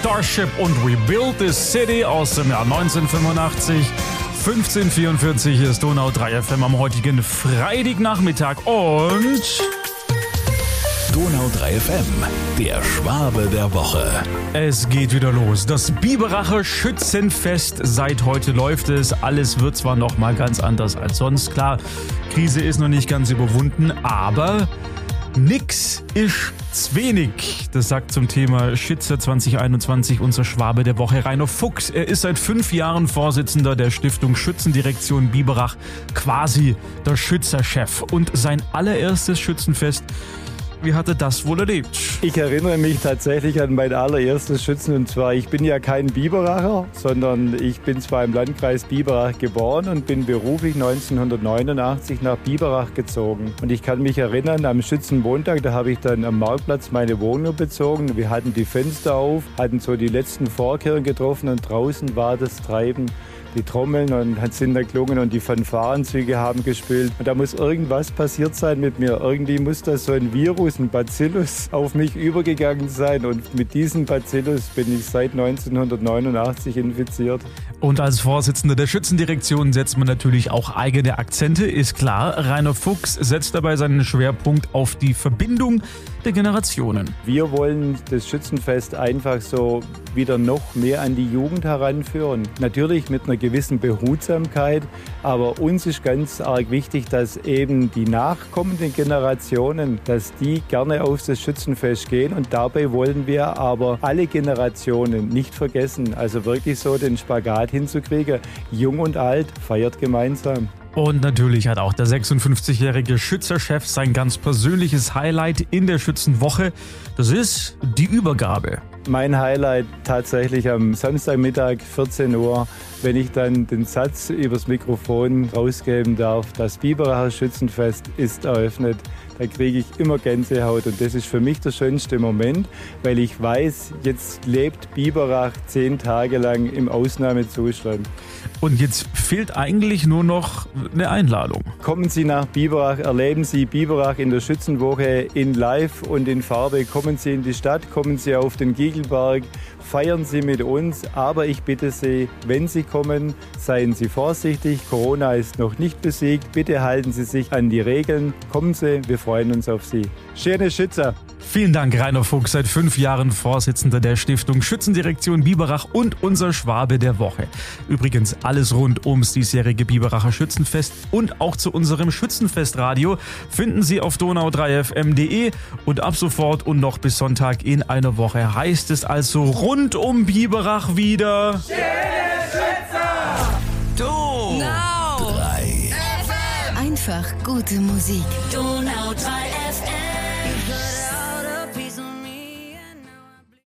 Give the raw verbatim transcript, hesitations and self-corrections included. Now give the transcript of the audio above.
Starship und We Built This City aus dem Jahr neunzehnhundertfünfundachtzig. fünfzehn Uhr vierundvierzig, hier ist Donau drei F M am heutigen Freitagnachmittag und... Donau drei F M, der Schwabe der Woche. Es geht wieder los. Das Biberacher Schützenfest, seit heute läuft es. Alles wird zwar noch mal ganz anders als sonst. Klar, Krise ist noch nicht ganz überwunden, aber... Nix ist zwenig, das sagt zum Thema Schütze zwanzig einundzwanzig unser Schwabe der Woche Rainer Fuchs. Er ist seit fünf Jahren Vorsitzender der Stiftung Schützendirektion Biberach, quasi der Schützerchef. Und sein allererstes Schützenfest, wie hat er das wohl erlebt? Ich erinnere mich tatsächlich an mein allererstes Schützen. Und zwar, ich bin ja kein Biberacher, sondern ich bin zwar im Landkreis Biberach geboren und bin beruflich neunzehnhundertneunundachtzig nach Biberach gezogen. Und ich kann mich erinnern, am Schützenmontag, da habe ich dann am Marktplatz meine Wohnung bezogen. Wir hatten die Fenster auf, hatten so die letzten Vorkehrungen getroffen und draußen war das Treiben. Die Trommeln und hat Sinn geklungen und die Fanfarenzüge haben gespielt. Und da muss irgendwas passiert sein mit mir. Irgendwie muss da so ein Virus, ein Bacillus auf mich übergegangen sein. Und mit diesem Bacillus bin ich seit neunzehnhundertneunundachtzig infiziert. Und als Vorsitzender der Schützendirektion setzt man natürlich auch eigene Akzente, ist klar. Rainer Fuchs setzt dabei seinen Schwerpunkt auf die Verbindung der Generationen. Wir wollen das Schützenfest einfach so wieder noch mehr an die Jugend heranführen. Natürlich mit einer gewissen Behutsamkeit, aber uns ist ganz arg wichtig, dass eben die nachkommenden Generationen, dass die gerne auf das Schützenfest gehen, und dabei wollen wir aber alle Generationen nicht vergessen, also wirklich so den Spagat hinzukriegen. Jung und alt feiert gemeinsam. Und natürlich hat auch der sechsundfünfzigjährige Schützerchef sein ganz persönliches Highlight in der Schützenwoche. Das ist die Übergabe. Mein Highlight tatsächlich am Samstagmittag, vierzehn Uhr, wenn ich dann den Satz übers Mikrofon rausgeben darf, das Biberacher Schützenfest ist eröffnet. Da kriege ich immer Gänsehaut und das ist für mich der schönste Moment, weil ich weiß, jetzt lebt Biberach zehn Tage lang im Ausnahmezustand. Und jetzt fehlt eigentlich nur noch eine Einladung. Kommen Sie nach Biberach, erleben Sie Biberach in der Schützenwoche in Live und in Farbe. Kommen Sie in die Stadt, kommen Sie auf den Giegelberg, feiern Sie mit uns. Aber ich bitte Sie, wenn Sie kommen, seien Sie vorsichtig. Corona ist noch nicht besiegt. Bitte halten Sie sich an die Regeln. Kommen Sie, wir freuen uns auf Sie. Schöne Schützer! Vielen Dank, Rainer Fuchs, seit fünf Jahren Vorsitzender der Stiftung Schützendirektion Biberach und unser Schwabe der Woche. Übrigens alles rund ums diesjährige Biberacher Schützenfest und auch zu unserem Schützenfestradio finden Sie auf donau drei f m punkt de und ab sofort und noch bis Sonntag in einer Woche heißt es also rund um Biberach wieder... Schöne Schützer! Donau drei F M! Einfach gute Musik. Donau drei F M.